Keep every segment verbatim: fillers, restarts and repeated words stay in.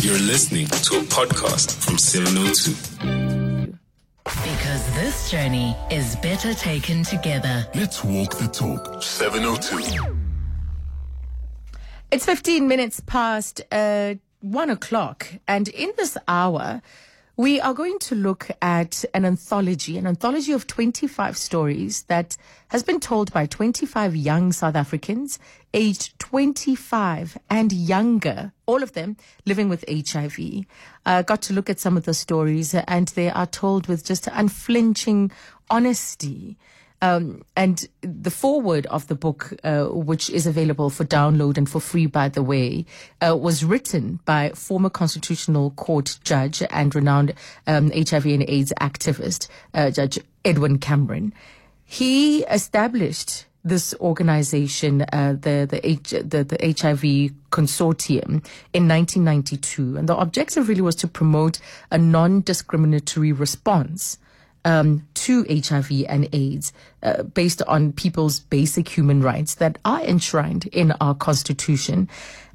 You're listening to a podcast from seven oh two. Because this journey is better taken together. Let's walk the talk. seven oh two. It's fifteen minutes past uh, one o'clock. And in this hour, we are going to look at an anthology, an anthology of twenty-five stories that has been told by twenty-five young South Africans aged twenty-five and younger, all of them living with H I V. Uh, got to look at some of the stories, and they are told with just unflinching honesty. Um, and the foreword of the book, uh, which is available for download and for free, by the way, uh, was written by former Constitutional Court judge and renowned um, H I V and AIDS activist, uh, Judge Edwin Cameron. He established this organization, uh, the, the, H, the, the H I V Consortium, in nineteen ninety-two. And the objective really was to promote a non-discriminatory response Um, to H I V and AIDS uh, based on people's basic human rights that are enshrined in our Constitution.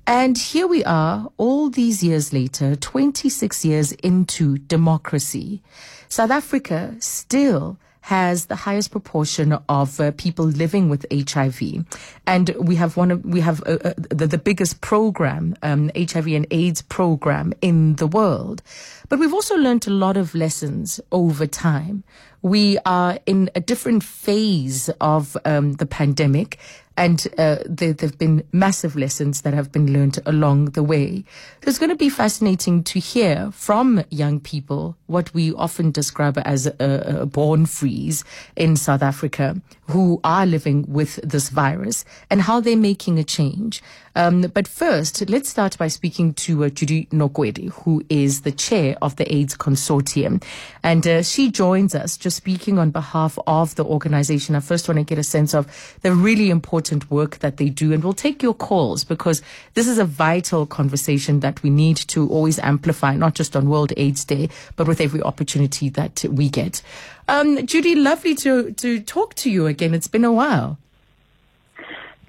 And here we are, all these years later, twenty-six years into democracy. South Africa still has the highest proportion of uh, people living with H I V, and we have one of we have uh, uh, the, the biggest program, um, H I V and AIDS program in the world. But we've also learned a lot of lessons over time. We are in a different phase of um, the pandemic, and uh, there have been massive lessons that have been learned along the way. So it's going to be fascinating to hear from young people what we often describe as a, a born freeze in South Africa, who are living with this virus, and how they're making a change. Um, but first, let's start by speaking to uh, Judi Nwokedi, who is the chair of the AIDS Consortium. And uh, she joins us just speaking on behalf of the organization. I first want to get a sense of the really important work that they do. And we'll take your calls, because this is a vital conversation that we need to always amplify, not just on World AIDS Day, but with every opportunity that we get. Um, Judi, lovely to, to talk to you again. It's been a while.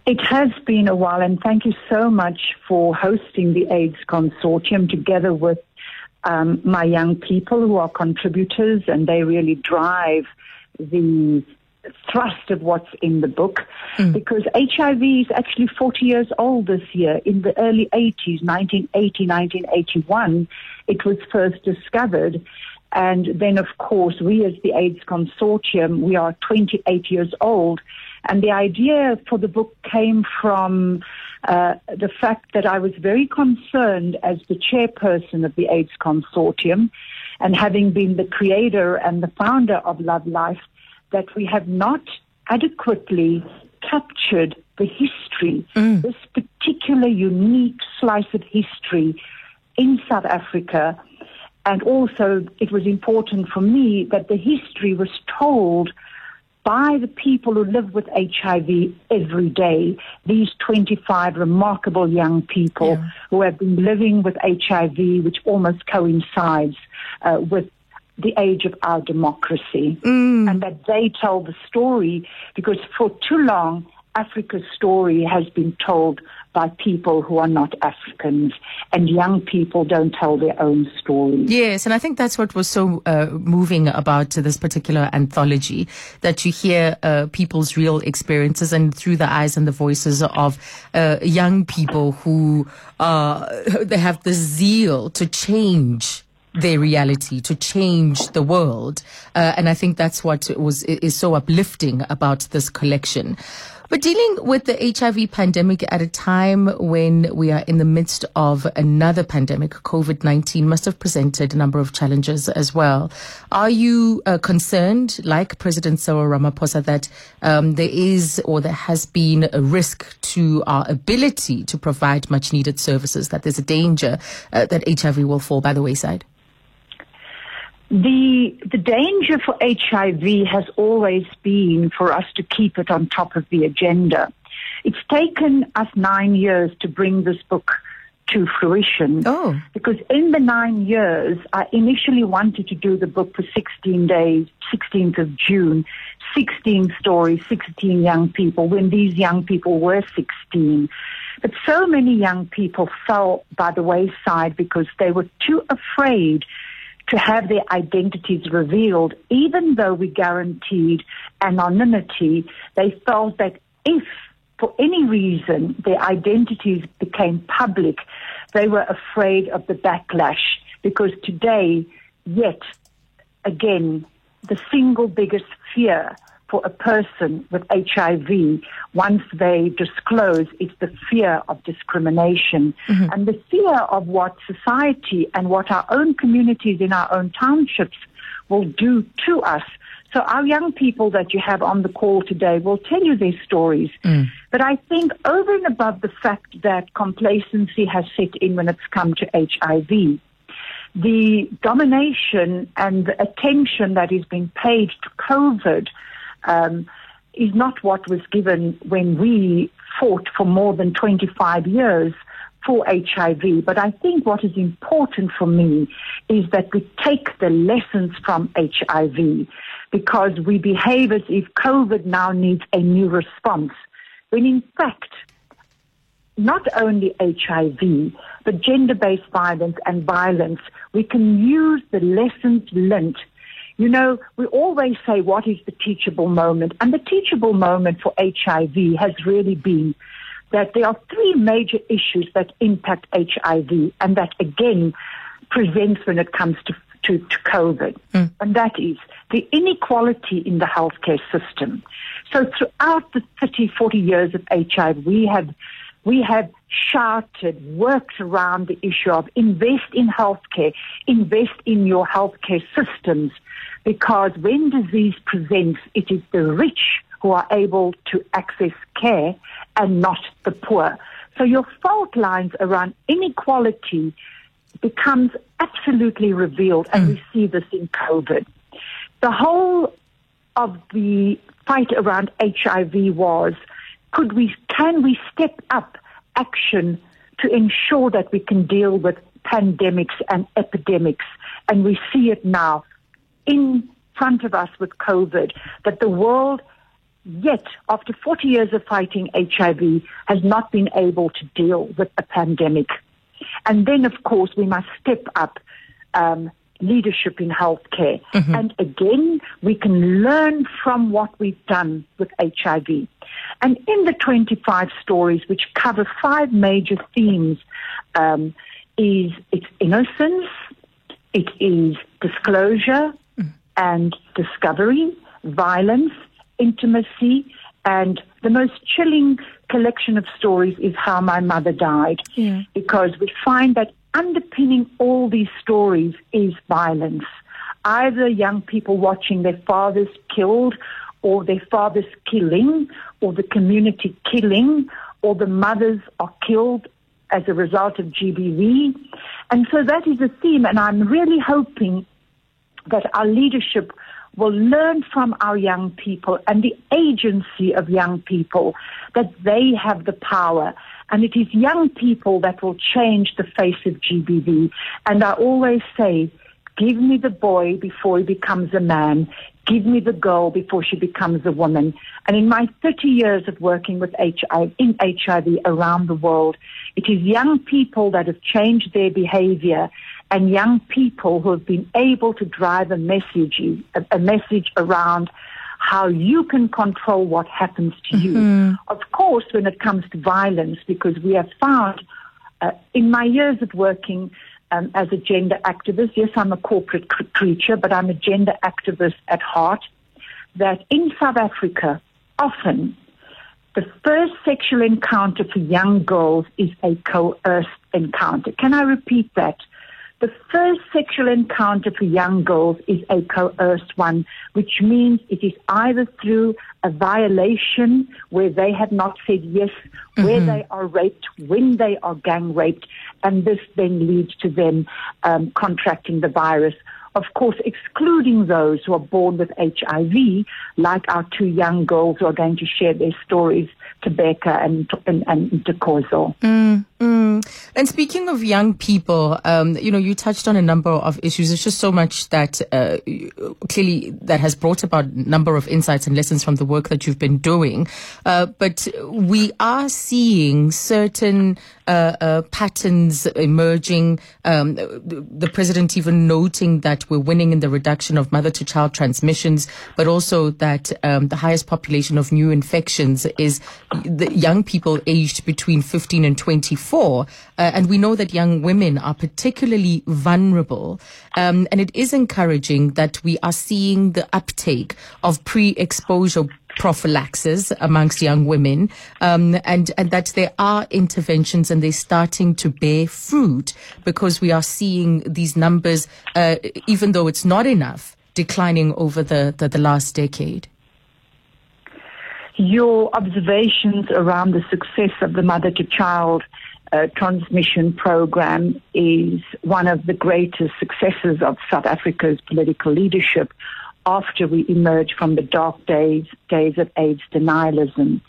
It has been a while, and thank you so much for hosting the AIDS Consortium together with um, my young people, who are contributors, and they really drive the thrust of what's in the book, mm. because H I V is actually forty years old this year. In the early eighties, nineteen eighty, nineteen eighty-one, it was first discovered. And then, of course, we as the AIDS Consortium, we are twenty-eight years old. And the idea for the book came from uh, the fact that I was very concerned, as the chairperson of the AIDS Consortium, and having been the creator and the founder of Love Life, that we have not adequately captured the history, mm. this particular unique slice of history in South Africa. And also, it was important for me that the history was told by the people who live with H I V every day, these twenty-five remarkable young people yeah. who have been living with H I V, which almost coincides uh, with the age of our democracy, mm. and that they tell the story, because for too long, Africa's story has been told by people who are not Africans, and young people don't tell their own stories. Yes, and I think that's what was so uh, moving about this particular anthology, that you hear uh, people's real experiences, and through the eyes and the voices of uh, young people who uh, they have the zeal to change their reality, to change the world. Uh, and I think that's what was is so uplifting about this collection. We're dealing with the H I V pandemic at a time when we are in the midst of another pandemic. COVID nineteen must have presented a number of challenges as well. Are you uh, concerned, like President Cyril Ramaphosa, that um, there is or there has been a risk to our ability to provide much needed services, that there's a danger uh, that H I V will fall by the wayside? The the danger for H I V has always been for us to keep it on top of the agenda. It's taken us nine years to bring this book to fruition. Oh. Because in the nine years, I initially wanted to do the book for sixteen days, sixteenth of June, sixteen stories, sixteen young people, when these young people were sixteen. But so many young people fell by the wayside because they were too afraid to have their identities revealed. Even though we guaranteed anonymity, they felt that if, for any reason, their identities became public, they were afraid of the backlash. Because today, yet again, the single biggest fear for a person with H I V, once they disclose, is the fear of discrimination. Mm-hmm. And the fear of what society and what our own communities in our own townships will do to us. So our young people that you have on the call today will tell you their stories. Mm. But I think over and above the fact that complacency has set in when it's come to H I V, the domination and the attention that is being paid to COVID um, is not what was given when we fought for more than twenty-five years for H I V. But I think what is important for me is that we take the lessons from H I V, because we behave as if COVID now needs a new response, when in fact, not only H I V, but gender-based violence and violence, we can use the lessons learnt. You know, we always say, what is the teachable moment? And the teachable moment for H I V has really been that there are three major issues that impact H I V, and that, again, presents when it comes to, to, to COVID. Mm. And that is the inequality in the healthcare system. So throughout the thirty, forty years of H I V, we have... We have shouted, worked around the issue of invest in healthcare, invest in your healthcare systems, because when disease presents, it is the rich who are able to access care and not the poor. So your fault lines around inequality becomes absolutely revealed, and mm. we see this in COVID. The whole of the fight around H I V was, Could we, can we step up action to ensure that we can deal with pandemics and epidemics? And we see it now in front of us with COVID, that the world, yet after forty years of fighting H I V, has not been able to deal with a pandemic. And then, of course, we must step up um, leadership in healthcare. Mm-hmm. And again, we can learn from what we've done with H I V. And in the twenty-five stories, which cover five major themes, um, is it's innocence, it is disclosure mm. and discovery, violence, intimacy, and the most chilling collection of stories is how my mother died, yeah. because we find that underpinning all these stories is violence. Either young people watching their fathers killed, or their fathers killing, or the community killing, or the mothers are killed as a result of G B V. And so that is a theme, and I'm really hoping that our leadership will learn from our young people and the agency of young people, that they have the power. And it is young people that will change the face of G B V. And I always say, give me the boy before he becomes a man. Give me the girl before she becomes a woman. And in my thirty years of working with H I V, in H I V around the world, it is young people that have changed their behavior, and young people who have been able to drive a message, a message around how you can control what happens to you. Mm-hmm. Of course, when it comes to violence, because we have found uh, in my years of working Um, as a gender activist, yes, I'm a corporate cr- creature, but I'm a gender activist at heart, that in South Africa, often the first sexual encounter for young girls is a coerced encounter. Can I repeat that? The first sexual encounter for young girls is a coerced one, which means it is either through a violation where they have not said yes, mm-hmm. where they are raped, when they are gang raped, and this then leads to them um, contracting the virus. Of course, excluding those who are born with H I V, like our two young girls who are going to share their stories, Thobeka and and, and Mkhize. Mm. Mm. And speaking of young people, um, you know, you touched on a number of issues. There's just so much that uh, clearly that has brought about a number of insights and lessons from the work that you've been doing. Uh, but we are seeing certain uh, uh, patterns emerging. Um, the president even noting that we're winning in the reduction of mother-to-child transmissions, but also that um, the highest population of new infections is the young people aged between fifteen and twenty-four. Uh, and we know that young women are particularly vulnerable. Um, and it is encouraging that we are seeing the uptake of pre-exposure prophylaxis amongst young women, um, and, and that there are interventions and they're starting to bear fruit, because we are seeing these numbers, uh, even though it's not enough, declining over the, the, the last decade. Your observations around the success of the mother-to-child Uh, transmission program is one of the greatest successes of South Africa's political leadership after we emerge from the dark days, days of AIDS denialism.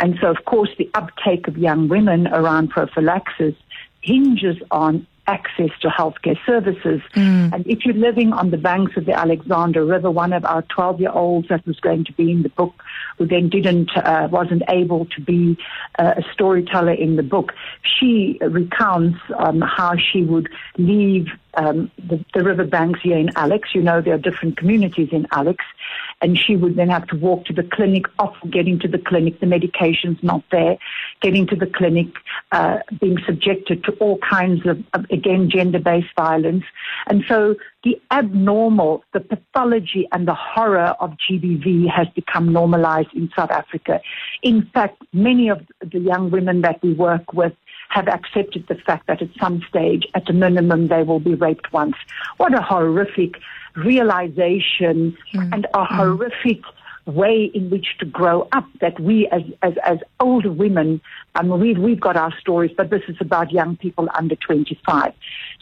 And so, of course, the uptake of young women around prophylaxis hinges on access to healthcare services. Mm. And if you're living on the banks of the Alexandra River, one of our twelve-year-olds that was going to be in the book, who then didn't, uh, wasn't able to be uh, a storyteller in the book, she recounts um, how she would leave um, the, the riverbanks here in Alex. You know, there are different communities in Alex, and she would then have to walk to the clinic. Often getting to the clinic, the medication's not there. Getting to the clinic, uh, being subjected to all kinds of, of again, gender-based violence. And so the abnormal, the pathology and the horror of G B V has become normalized in South Africa. In fact, many of the young women that we work with have accepted the fact that at some stage, at a minimum, they will be raped once. What a horrific realization mm. and a mm. horrific way in which to grow up, that we as as, as older women, um, we've, we've got our stories, but this is about young people under twenty-five.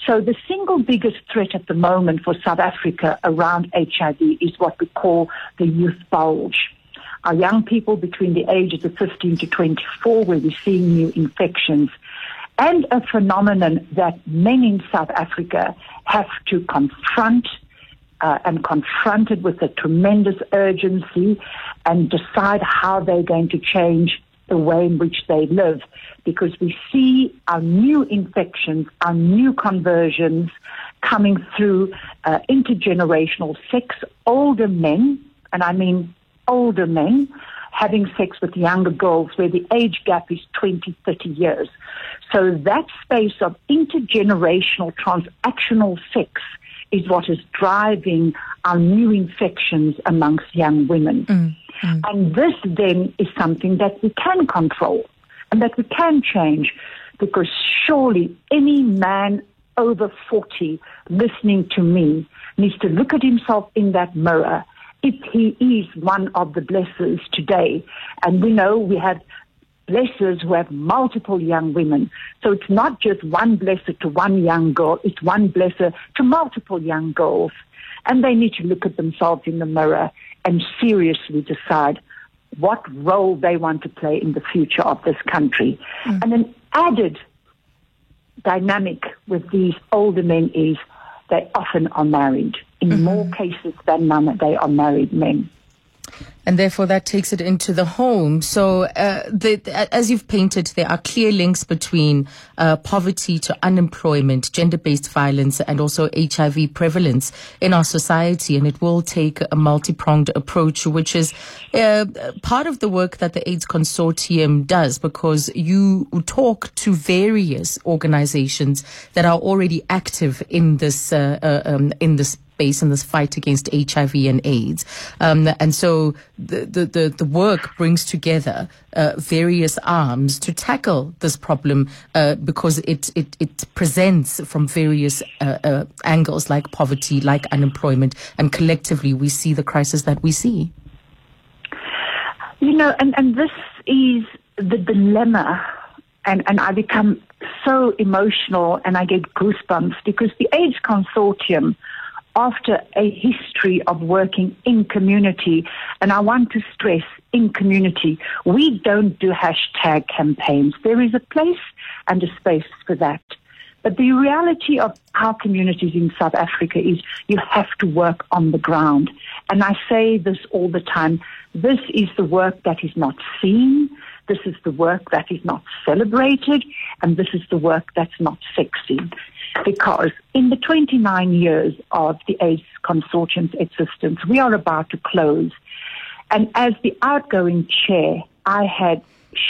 So the single biggest threat at the moment for South Africa around H I V is what we call the youth bulge. Our young people between the ages of fifteen to twenty-four, where we're seeing new infections, and a phenomenon that men in South Africa have to confront Uh, and confronted with a tremendous urgency, and decide how they're going to change the way in which they live. Because we see our new infections, our new conversions coming through uh, intergenerational sex, older men, and I mean older men, having sex with younger girls where the age gap is twenty, thirty years. So that space of intergenerational transactional sex is what is driving our new infections amongst young women. Mm, mm. And this then is something that we can control and that we can change, because surely any man over forty listening to me needs to look at himself in that mirror if he is one of the blessers today. And we know we have blessers who have multiple young women. So it's not just one blesser to one young girl, it's one blesser to multiple young girls. And they need to look at themselves in the mirror and seriously decide what role they want to play in the future of this country. Mm. And an added dynamic with these older men is they often are married. In mm-hmm. more cases than none, they are married men. And therefore, that takes it into the home. So, uh, the, the, as you've painted, there are clear links between uh, poverty to unemployment, gender-based violence, and also H I V prevalence in our society. And it will take a multi-pronged approach, which is uh, part of the work that the AIDS Consortium does, because you talk to various organizations that are already active in this uh, uh, um, in this. Space in this fight against H I V and AIDS. Um, and so the, the, the work brings together uh, various arms to tackle this problem, uh, because it, it, it presents from various uh, uh, angles, like poverty, like unemployment, and collectively we see the crisis that we see. You know, and, and this is the dilemma, and, and I become so emotional and I get goosebumps, because the AIDS Consortium after a history of working in community. And I want to stress, in community. We don't do hashtag campaigns. There is a place and a space for that. But the reality of our communities in South Africa is you have to work on the ground. And I say this all the time. This is the work that is not seen. This is the work that is not celebrated. And this is the work that's not sexy. Because in the twenty-nine years of the AIDS Consortium's existence, we are about to close. And as the outgoing chair, I had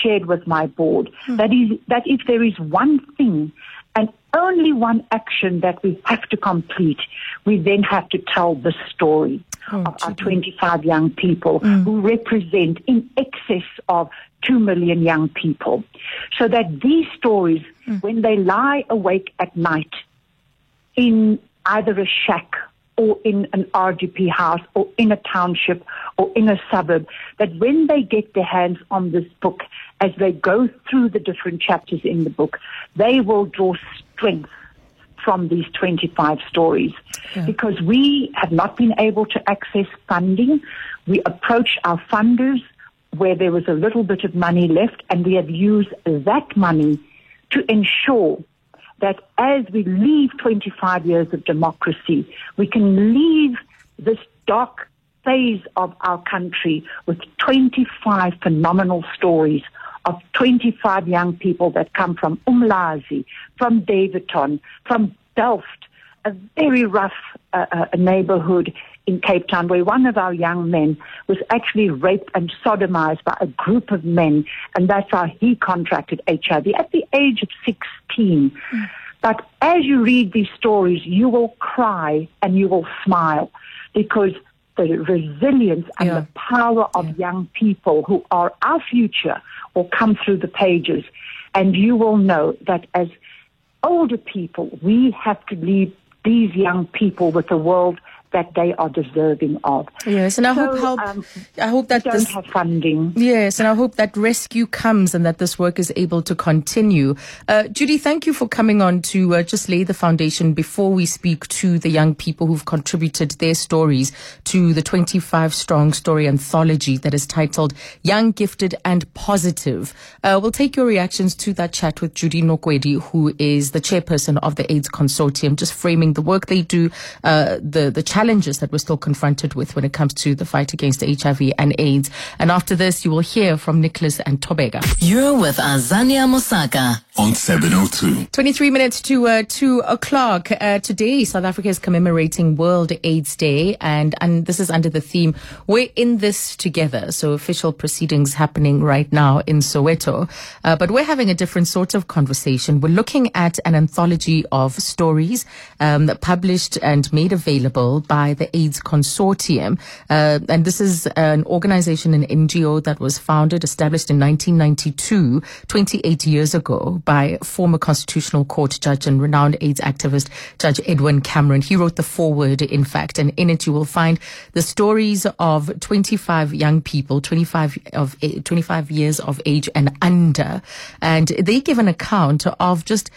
shared with my board hmm. that is that if there is one thing and only one action that we have to complete, we then have to tell the story oh, of our twenty-five young people mm. who represent in excess of two million young people. So that these stories, mm. when they lie awake at night in either a shack or in an R D P house or in a township or in a suburb, that when they get their hands on this book, as they go through the different chapters in the book, they will draw strength from these twenty-five stories. Yeah. Because we have not been able to access funding. We approached our funders where there was a little bit of money left, and we have used that money to ensure that as we leave twenty-five years of democracy, we can leave this dark phase of our country with twenty-five phenomenal stories of twenty-five young people that come from Umlazi, from Daveyton, from Delft, a very rough uh, uh, neighborhood in Cape Town, where one of our young men was actually raped and sodomized by a group of men, and that's how he contracted H I V at the age of sixteen. Mm. But as you read these stories, you will cry and you will smile, because the resilience and yeah. the power of yeah. young people who are our future will come through the pages. And you will know that as older people, we have to leave these young people with the world that they are deserving of. Yes, and I so, hope, help, um, I hope that don't this, have funding. Yes, and I hope that rescue comes and that this work is able to continue. Uh, Judi, thank you for coming on to uh, just lay the foundation before we speak to the young people who've contributed their stories to the twenty-five strong story anthology that is titled Young, Gifted and Positive. Uh, we'll take your reactions to that chat with Judi Nwokedi, who is the chairperson of the AIDS Consortium, just framing the work they do, uh, the, the chat challenges that we're still confronted with when it comes to the fight against H I V and AIDS. And after this, you will hear from Nicholas and Thobeka. You're with Azania Mosaka on seven oh two. twenty-three minutes to uh, two o'clock. Uh, today, South Africa is commemorating World AIDS Day, and, and this is under the theme, We're in This Together. So official proceedings happening right now in Soweto. Uh, but we're having a different sort of conversation. We're looking at an anthology of stories um, that published and made available by by the AIDS Consortium. Uh, and this is an organization, an N G O that was founded, established in nineteen ninety-two, twenty-eight years ago, by former Constitutional Court judge and renowned AIDS activist, Judge Edwin Cameron. He wrote the foreword, in fact, and in it you will find the stories of twenty-five young people, twenty-five, of, twenty-five years of age and under. And they give an account of just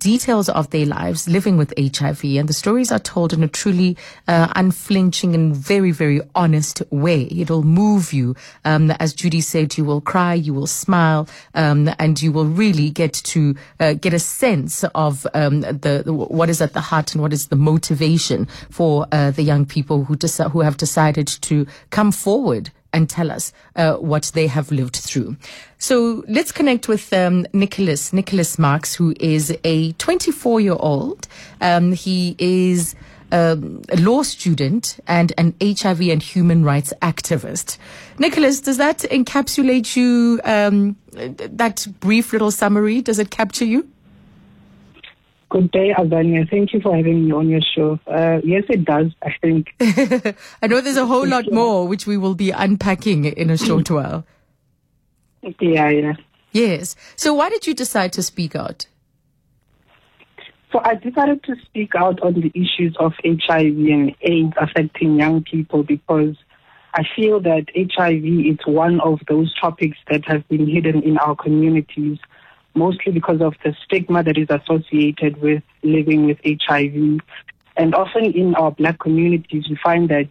details of their lives living with H I V, and the stories are told in a truly uh, unflinching and very, very honest way. It'll move you. Um, as Judi said, you will cry, you will smile, um, and you will really get to uh, get a sense of um, the, the what is at the heart and what is the motivation for uh, the young people who des- who have decided to come forward and tell us uh, what they have lived through. So let's connect with um, Nicholas, Nicholas Marks, who is a twenty-four-year-old. Um, he is um, a law student and an H I V and human rights activist. Nicholas, does that encapsulate you, um, that brief little summary? Does it capture you? Good day, Azania. Thank you for having me on your show. Uh, yes, it does, I think. I know there's a whole lot sure. more, which we will be unpacking in a short while. Yeah, yeah. Yes. So why did you decide to speak out? So I decided to speak out on the issues of H I V and AIDS affecting young people because I feel that H I V is one of those topics that have been hidden in our communities, mostly because of the stigma that is associated with living with H I V. And often in our black communities, we find that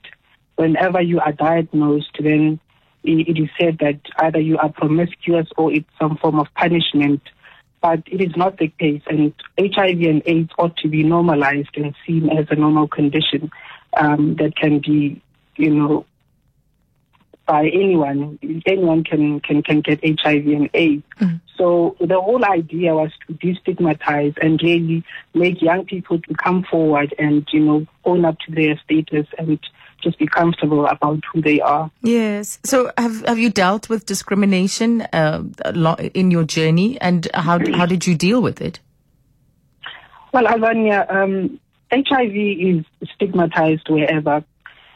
whenever you are diagnosed, then it is said that either you are promiscuous or it's some form of punishment. But it is not the case, and H I V and AIDS ought to be normalized and seen as a normal condition um, that can be, you know, by anyone. Anyone can, can, can get H I V and AIDS. Mm-hmm. So the whole idea was to destigmatize and really make young people to come forward and, you know, own up to their status and just be comfortable about who they are. Yes. So have have you dealt with discrimination uh, in your journey, and how how did you deal with it? Well, Alvania, um, H I V is stigmatized wherever.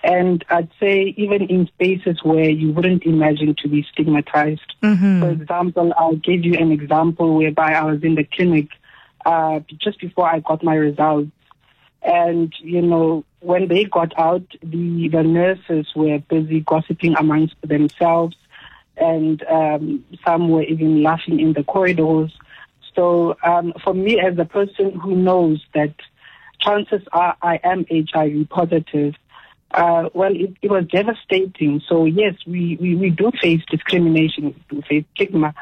And I'd say even in spaces where you wouldn't imagine to be stigmatized. Mm-hmm. For example, I'll give you an example whereby I was in the clinic uh, just before I got my results. And, you know, when they got out, the, the nurses were busy gossiping amongst themselves, and um, some were even laughing in the corridors. So um, for me, as a person who knows that chances are I am H I V positive, uh, well, it, it was devastating. So, yes, we, we, we do face discrimination, we do face stigma.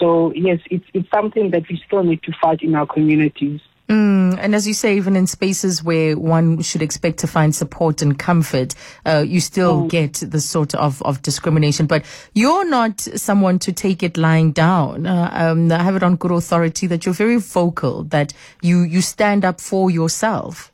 So, yes, it's it's something that we still need to fight in our communities. Mm, and as you say, even in spaces where one should expect to find support and comfort, uh, you still oh. get this sort of, of discrimination. But you're not someone to take it lying down. Uh, um, I have it on good authority that you're very vocal, that you, you stand up for yourself.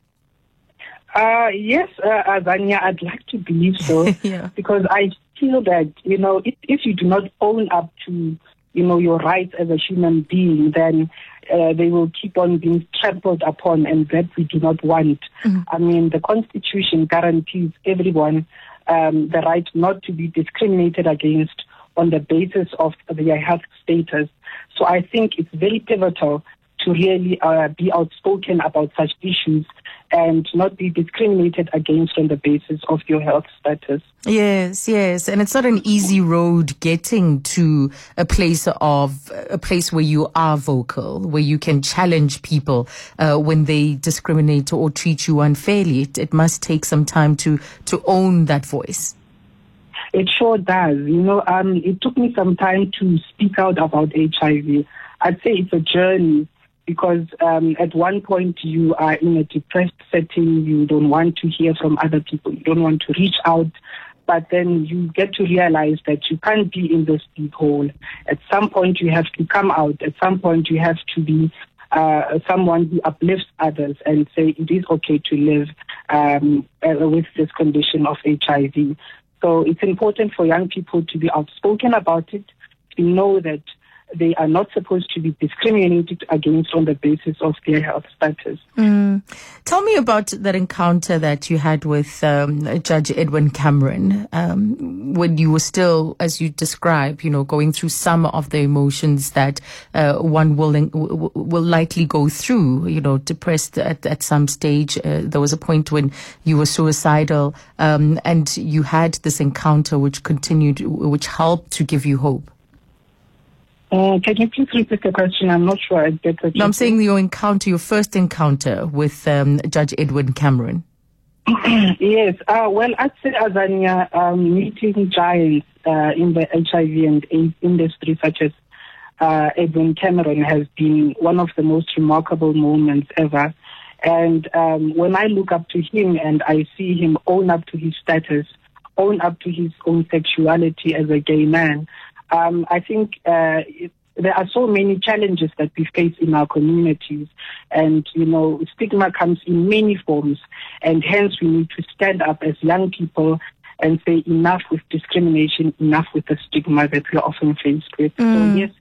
Uh, yes, uh, Azania, I'd like to believe so. yeah. Because I feel that, you know, if, if you do not own up to, you know, your rights as a human being, then uh, they will keep on being trampled upon, and that we do not want. Mm-hmm. I mean, the Constitution guarantees everyone um, the right not to be discriminated against on the basis of their health status. So I think it's very pivotal to really uh, be outspoken about such issues and not be discriminated against on the basis of your health status. Yes, yes. And it's not an easy road getting to a place of a place where you are vocal, where you can challenge people uh, when they discriminate or treat you unfairly. It, it must take some time to, to own that voice. It sure does. You know, um, it took me some time to speak out about H I V. I'd say it's a journey. Because um, at one point you are in a depressed setting, you don't want to hear from other people, you don't want to reach out, but then you get to realize that you can't be in this deep hole. At some point you have to come out, at some point you have to be uh, someone who uplifts others and say it is okay to live um, with this condition of H I V. So it's important for young people to be outspoken about it, to know that they are not supposed to be discriminated against on the basis of their health status. Mm. Tell me about that encounter that you had with um, Judge Edwin Cameron um, when you were still, as you describe, you know, going through some of the emotions that uh, one will will likely go through, you know, depressed at, at some stage. Uh, there was a point when you were suicidal um, and you had this encounter which continued, which helped to give you hope. Uh, can you please repeat the question? I'm not sure. I'd better no, I'm saying your encounter, your first encounter with um, Judge Edwin Cameron. yes. Uh, well, I'd say, Azania, um, meeting giants uh, in the H I V and AIDS industry, such as uh, Edwin Cameron, has been one of the most remarkable moments ever. And um, when I look up to him and I see him own up to his status, own up to his own sexuality as a gay man, Um, I think uh, it, there are so many challenges that we face in our communities, and, you know, stigma comes in many forms, and hence we need to stand up as young people and say enough with discrimination, enough with the stigma that we're often faced with. Mm. So, yes,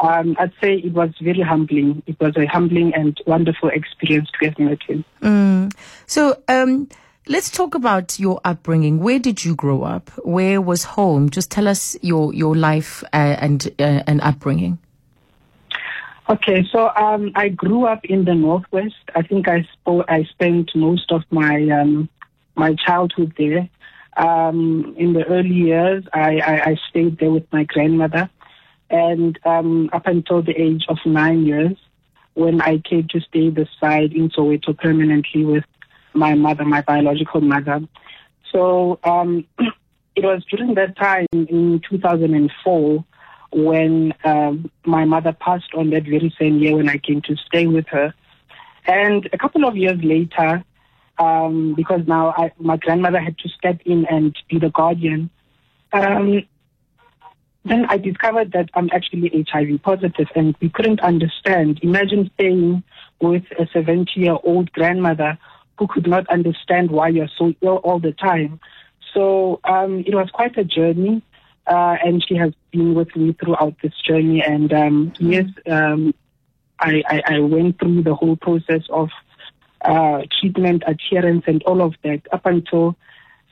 um, I'd say it was very humbling. It was a humbling and wonderful experience to have met him. Mm. So, um... let's talk about your upbringing. Where did you grow up? Where was home? Just tell us your your life uh, and uh, and upbringing. Okay, so um, I grew up in the Northwest. I think I sp- I spent most of my um, my childhood there. Um, in the early years, I, I, I stayed there with my grandmother, and um, up until the age of nine years, when I came to stay this side in Soweto permanently with my mother, my biological mother. So um, it was during that time in two thousand four when um, my mother passed on that very same year when I came to stay with her. And a couple of years later, um, because now I, my grandmother had to step in and be the guardian, um, then I discovered that I'm actually H I V positive, and we couldn't understand. Imagine staying with a seventy-year-old grandmother who could not understand why you're so ill all the time. So um, it was quite a journey, uh, and she has been with me throughout this journey. And um, yes, um, I, I, I went through the whole process of uh, treatment, adherence, and all of that up until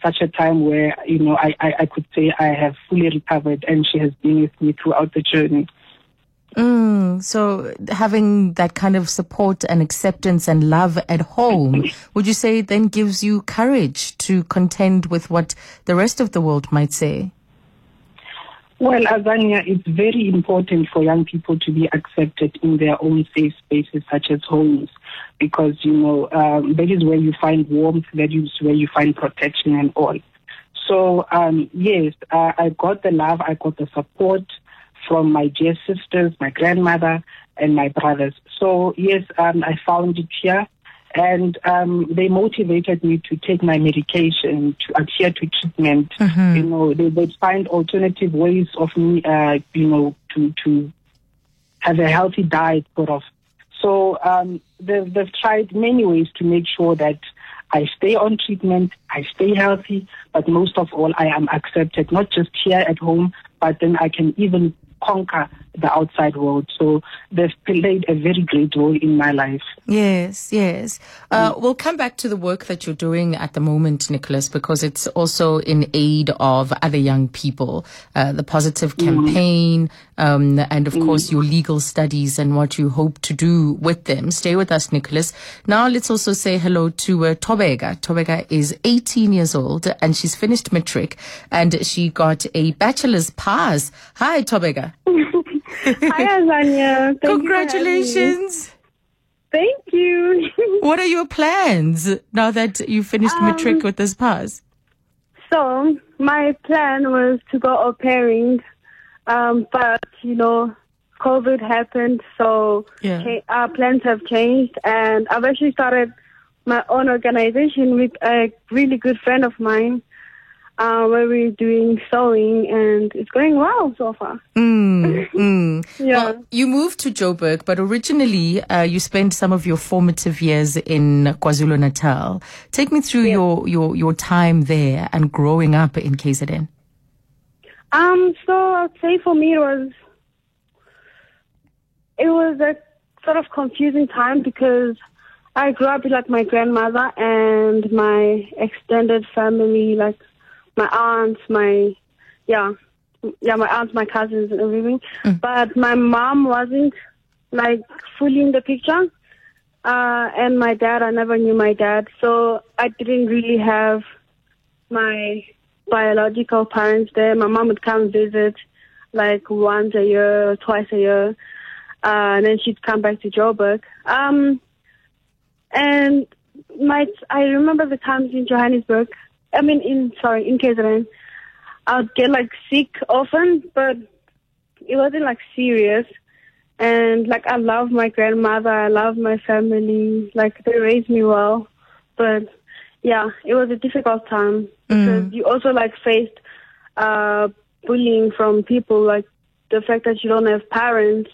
such a time where, you know, I, I, I could say I have fully recovered, and she has been with me throughout the journey. Mm, so having that kind of support and acceptance and love at home, would you say then gives you courage to contend with what the rest of the world might say? Well, Azania, it's very important for young people to be accepted in their own safe spaces, such as homes, because, you know, um, that is where you find warmth, that is where you find protection and all. So, um, yes, uh, I got the love, I got the support from my dear sisters, my grandmother, and my brothers. So, yes, um, I found it here, and um, they motivated me to take my medication, to adhere to treatment. Mm-hmm. You know, they would find alternative ways of me, uh, you know, to to have a healthy diet, sort of. So um, they've, they've tried many ways to make sure that I stay on treatment, I stay healthy, but most of all, I am accepted, not just here at home, but then I can even conquer the outside world. So they've played a very great role in my life. Yes, yes. Uh, we'll come back to the work that you're doing at the moment, Nicholas, because it's also in aid of other young people, uh, the Positive Campaign, mm. um, and of mm. course your legal studies and what you hope to do with them. Stay with us, Nicholas. Now let's also say hello to uh, Thobeka. Thobeka is eighteen years old and she's finished matric and she got a bachelor's pass. Hi, Thobeka. Hi, Azania. Congratulations. Thank you. What are your plans now that you finished um, matric with this pass? So, my plan was to go au pairing, um, but, you know, COVID happened, so yeah. cha- our plans have changed, and I've actually started my own organization with a really good friend of mine. Uh, where we're doing sewing, and it's going well so far. Mm, mm. Yeah. Well, you moved to Joburg, but originally uh, you spent some of your formative years in KwaZulu-Natal. Take me through yeah. your, your, your time there and growing up in K Z N. Um, so I'd say for me it was, it was a sort of confusing time because I grew up with like my grandmother and my extended family, like my aunts, my, yeah, yeah, my aunts, my cousins and everything. Mm. But my mom wasn't, like, fully in the picture. Uh, and my dad, I never knew my dad. So I didn't really have my biological parents there. My mom would come visit, like, once a year, twice a year. Uh, and then she'd come back to Joburg. Um, and my, I remember the times in Johannesburg. I mean, in sorry, in K Z N, I'd get, like, sick often, but it wasn't, like, serious. And, like, I love my grandmother. I love my family. Like, they raised me well. But, yeah, it was a difficult time because mm. you also, like, faced uh, bullying from people, like, the fact that you don't have parents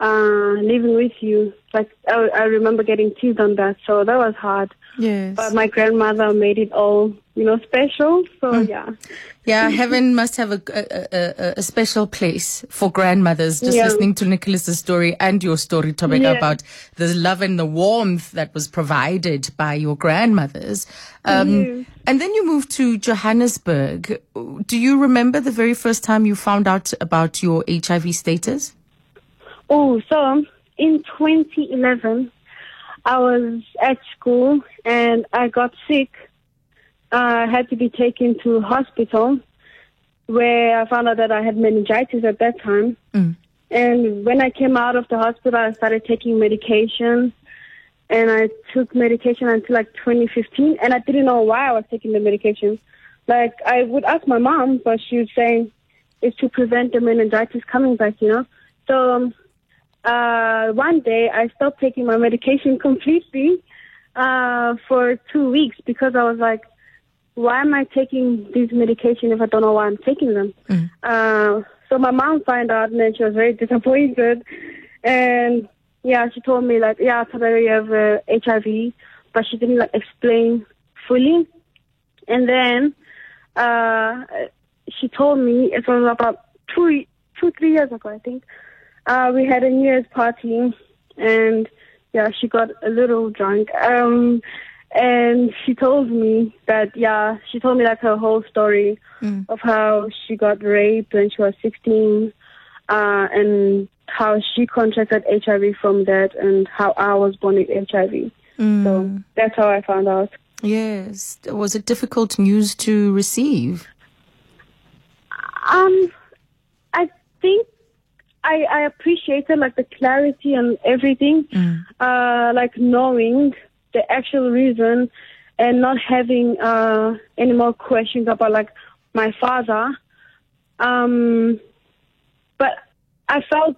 uh, living with you. Like, I, I remember getting teased on that, so that was hard. Yes. But my grandmother made it all, you know, special. So, mm. yeah. Yeah, heaven must have a, a, a, a special place for grandmothers. Just yeah. listening to Nicholas's story and your story, Thobeka, yeah. about the love and the warmth that was provided by your grandmothers. Um, mm. And then you moved to Johannesburg. Do you remember the very first time you found out about your H I V status? Oh, so in twenty eleven... I was at school and I got sick. Uh, I had to be taken to hospital where I found out that I had meningitis at that time. Mm. And when I came out of the hospital, I started taking medication. and I took medication until like twenty fifteen, and I didn't know why I was taking the medication. Like, I would ask my mom, but she was saying it's to prevent the meningitis coming back, you know. So um, uh, one day I stopped taking my medication completely uh, for two weeks because I was like, why am I taking these medication if I don't know why I'm taking them? Mm. Uh, so my mom found out, and then she was very disappointed. And, yeah, she told me, like, yeah, I have uh, H I V, but she didn't, like, explain fully. And then uh, she told me, it was about two, two, three years ago, I think, uh, we had a New Year's party, and, yeah, she got a little drunk. Um... And she told me that, yeah, she told me like her whole story mm. of how she got raped when she was sixteen, uh, and how she contracted H I V from that, and how I was born with H I V. Mm. So that's how I found out. Yes. Was it difficult news to receive? Um, I think I, I appreciated like the clarity and everything, mm. uh, like knowing the actual reason and not having uh, any more questions about, like, my father. Um, but I felt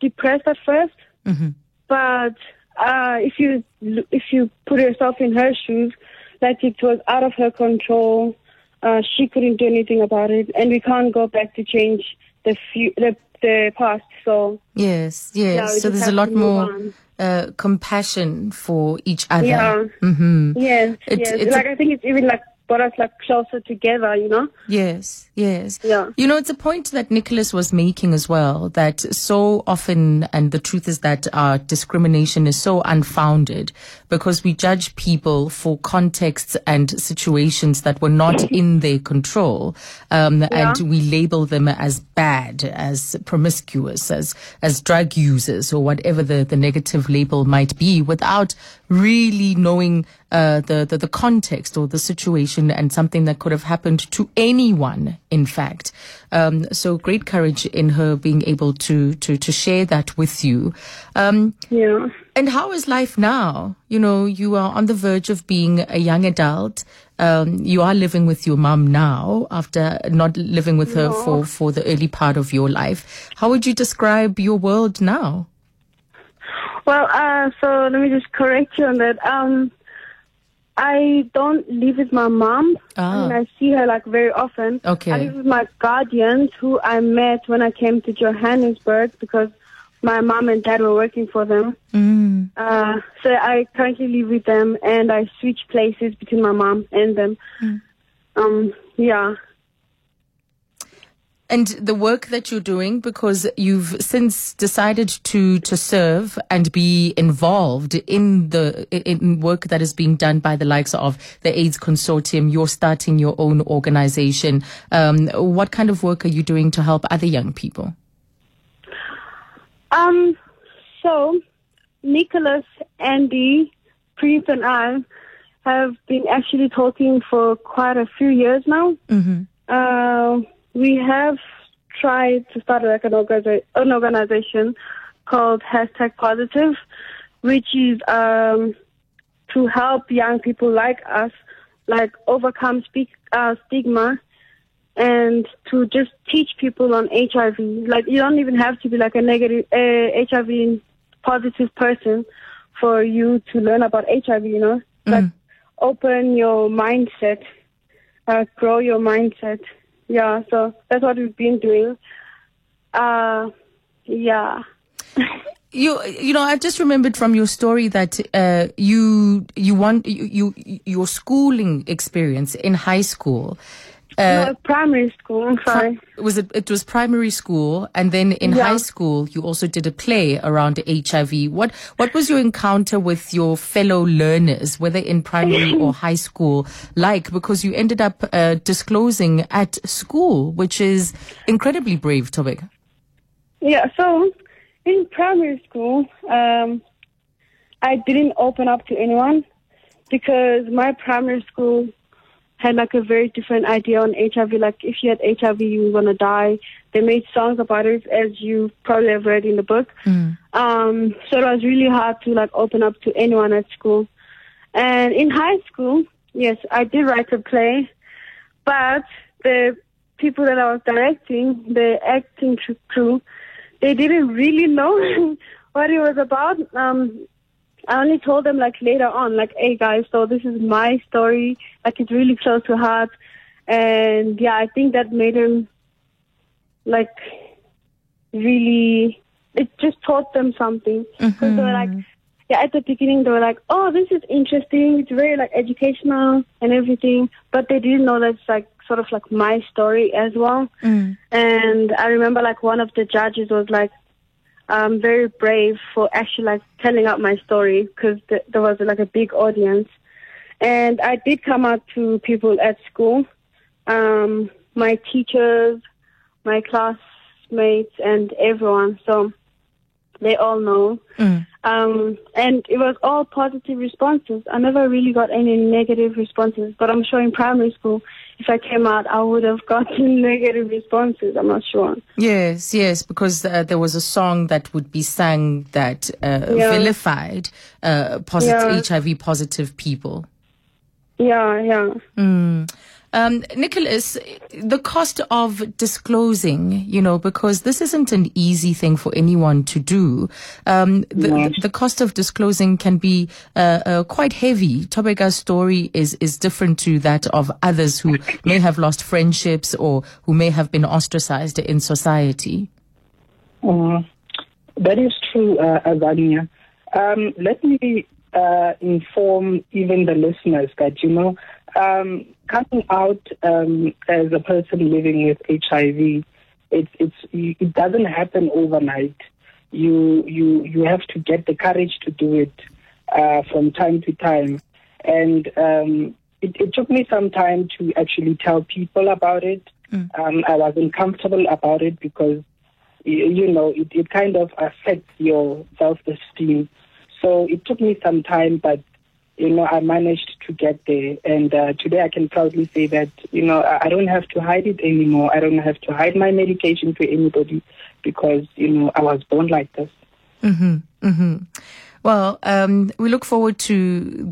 depressed at first. Mm-hmm. But uh, if you if you put yourself in her shoes, like, it was out of her control. Uh, she couldn't do anything about it. And we can't go back to change the few, the, the past. So Yes, yes. Yeah, so there's a lot more... On. Uh, compassion for each other. Yeah. Mm-hmm. Yes. It, yes. It's like a, I think it's even like brought us like closer together, you know. Yes. Yes. Yeah. You know, it's a point that Nicholas was making as well. That so often, and the truth is that our discrimination is so unfounded because we judge people for contexts and situations that were not in their control, um, yeah. and we label them as bad, as promiscuous, as as drug users, or whatever the the negative label might be, without really knowing uh, the, the the context or the situation and something that could have happened to anyone, in fact. Um, so great courage in her being able to to to share that with you. Um, yeah. And how is life now? You know, you are on the verge of being a young adult. Um, you are living with your mom now after not living with no. her for, for the early part of your life. How would you describe your world now? Well, uh, so let me just correct you on that. Um, I don't live with my mom. Ah. I mean, I see her like very often. Okay. I live with my guardians who I met when I came to Johannesburg because my mom and dad were working for them. Mm. Uh, so I currently live with them, and I switch places between my mom and them. Mm. Um, yeah. And the work that you're doing, because you've since decided to, to serve and be involved in the in work that is being done by the likes of the AIDS Consortium, you're starting your own organization. Um, what kind of work are you doing to help other young people? Um, so, Nicholas, Andy, Preet and I have been actually talking for quite a few years now. Mm-hmm. Uh, we have tried to start like an, organiza- an organization called Hashtag Positive, which is um, to help young people like us, like overcome speak, uh, stigma, and to just teach people on H I V. Like, you don't even have to be like a negative uh, H I V positive person for you to learn about H I V. You know, mm. like open your mindset, uh, grow your mindset. Yeah, so that's what we've been doing. Uh, yeah. You, you know, I just remembered from your story that uh, you, you want you, you your schooling experience in high school. Uh, no, primary school. I'm sorry. It was a, it was primary school, and then in yeah. high school, you also did a play around H I V. What what was your encounter with your fellow learners, whether in primary or high school, like? Because you ended up uh, disclosing at school, which is incredibly brave, Thobeka. Yeah. So in primary school, um, I didn't open up to anyone because my primary school had like a very different idea on H I V. Like if you had H I V, you were gonna die. They made songs about it, as you probably have read in the book. Mm. Um, so it was really hard to like open up to anyone at school. And in high school, yes, I did write a play, but the people that I was directing, the acting crew, they didn't really know what it was about. Um, I only told them like later on, like, hey guys, so this is my story. Like it's really close to heart. And yeah, I think that made them like really, it just taught them something. Mm-hmm. So they were like, yeah, at the beginning they were like, oh, this is interesting. It's very like educational and everything. But they didn't know that's like sort of like my story as well. Mm. And I remember like one of the judges was like, um, very brave for actually like telling out my story because th- there was like a big audience. And I did come out to people at school, um, my teachers, my classmates and everyone. So they all know. Mm. Um, and it was all positive responses. I never really got any negative responses, but I'm sure in primary school, if I came out, I would have gotten negative responses. I'm not sure. Yes, yes, because uh, there was a song that would be sung that uh, yeah. vilified uh, posit- yeah. H I V positive people. Yeah, yeah. Mm. Um, Nicholas, the cost of disclosing, you know, because this isn't an easy thing for anyone to do. Um, the, yes. the cost of disclosing can be uh, uh, quite heavy. Thobega's story is, is different to that of others who may have lost friendships or who may have been ostracized in society. Uh, that is true, uh, Azania. Um, let me uh, inform even the listeners that, you know, Um, coming out um, as a person living with H I V, it, it's, it doesn't happen overnight. You you you have to get the courage to do it uh, from time to time. And um, it, it took me some time to actually tell people about it. Mm. Um, I wasn't comfortable about it because, you, you know, it, it kind of affects your self-esteem. So it took me some time, but you know, I managed to get there, and uh, today I can proudly say that, you know, I don't have to hide it anymore. I don't have to hide my medication to anybody because, you know, I was born like this. Mm-hmm, mm-hmm. Well, um, we look forward to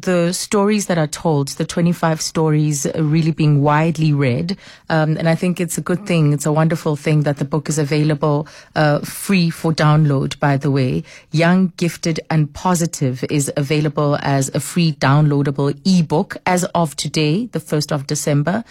the stories that are told, the twenty-five stories really being widely read. Um, and I think it's a good thing. It's a wonderful thing that the book is available uh, free for download, by the way. Young, Gifted and Positive is available as a free downloadable ebook as of today, the first of December.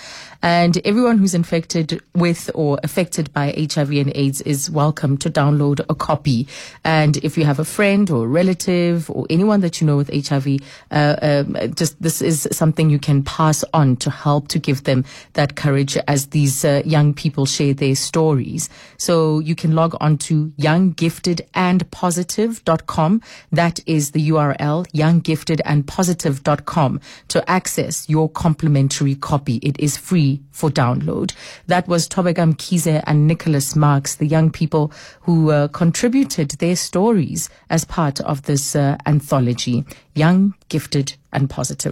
And everyone who's infected with or affected by H I V and AIDS is welcome to download a copy. And if you have a friend or a relative, or anyone that you know with H I V, uh, um, just this is something you can pass on to help to give them that courage as these uh, young people share their stories. So you can log on to young gifted and positive dot com. That is the U R L, young gifted and positive dot com, to access your complimentary copy. It is free for download. That was Thobeka Mkhize and Nicholas Marks, the young people who uh, contributed their stories as part of this Uh, anthology, Young, Gifted and Positive.